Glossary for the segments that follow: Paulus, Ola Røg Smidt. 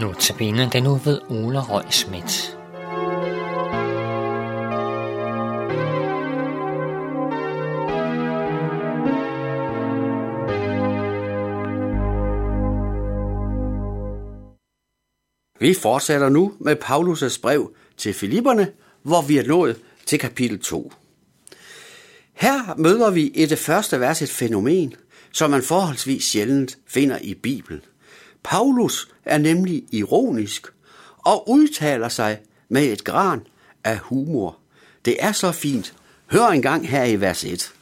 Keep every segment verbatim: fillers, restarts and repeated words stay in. Nu til binde, den nu ved Ola Røg Smidt. Vi fortsætter nu med Paulus' brev til Filipperne, hvor vi er nået til kapitel to. Her møder vi i det første vers et fænomen, som man forholdsvis sjældent finder i Bibelen. Paulus er nemlig ironisk og udtaler sig med et gran af humor. Det er så fint. Hør engang her i vers et.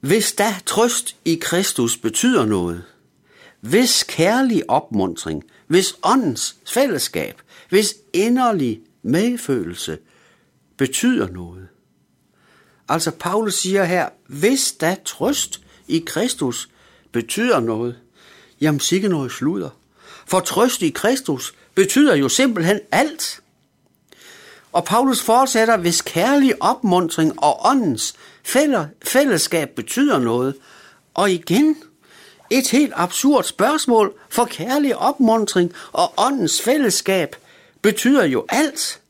Hvis da trøst i Kristus betyder noget, hvis kærlig opmuntring, hvis åndens fællesskab, hvis inderlig medfølelse betyder noget. Altså Paulus siger her, hvis da trøst i Kristus betyder noget, jamen sikke noget sludder. For trøst i Kristus betyder jo simpelthen alt. Og Paulus fortsætter, hvis kærlig opmuntring og åndens fællesskab betyder noget. Og igen, et helt absurd spørgsmål, for kærlig opmuntring og åndens fællesskab betyder jo alt.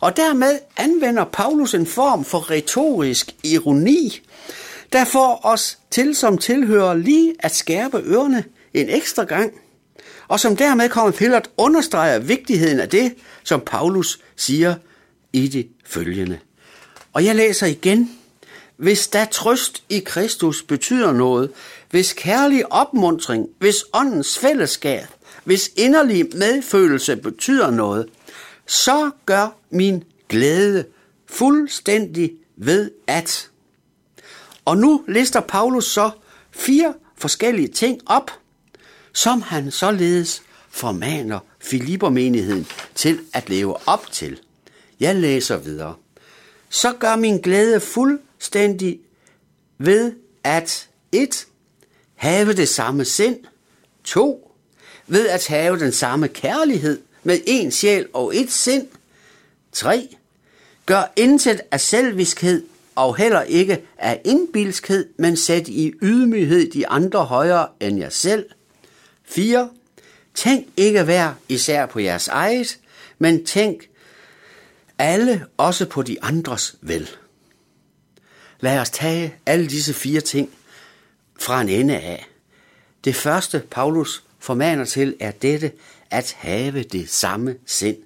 Og dermed anvender Paulus en form for retorisk ironi, der får os til som tilhører lige at skærpe ørerne en ekstra gang, og som dermed kommer til at understrege vigtigheden af det, som Paulus siger i det følgende. Og jeg læser igen. Hvis da trøst i Kristus betyder noget, hvis kærlig opmuntring, hvis åndens fællesskab, hvis inderlig medfølelse betyder noget, så gør min glæde fuldstændig ved at. Og nu lister Paulus så fire forskellige ting op, som han således formaner Filippermenigheden til at leve op til. Jeg læser videre. Så gør min glæde fuldstændig ved at et have det samme sind, to ved at have den samme kærlighed med én sjæl og ét sind, tre gør intet af selviskhed og heller ikke af indbilskhed, men sæt i ydmyghed de andre højere end jer selv, fire Tænk ikke hver især på jeres eget, men tænk alle også på de andres vel. Lad os tage alle disse fire ting fra en ende af. Det første, Paulus formaner til, er dette at have det samme sind.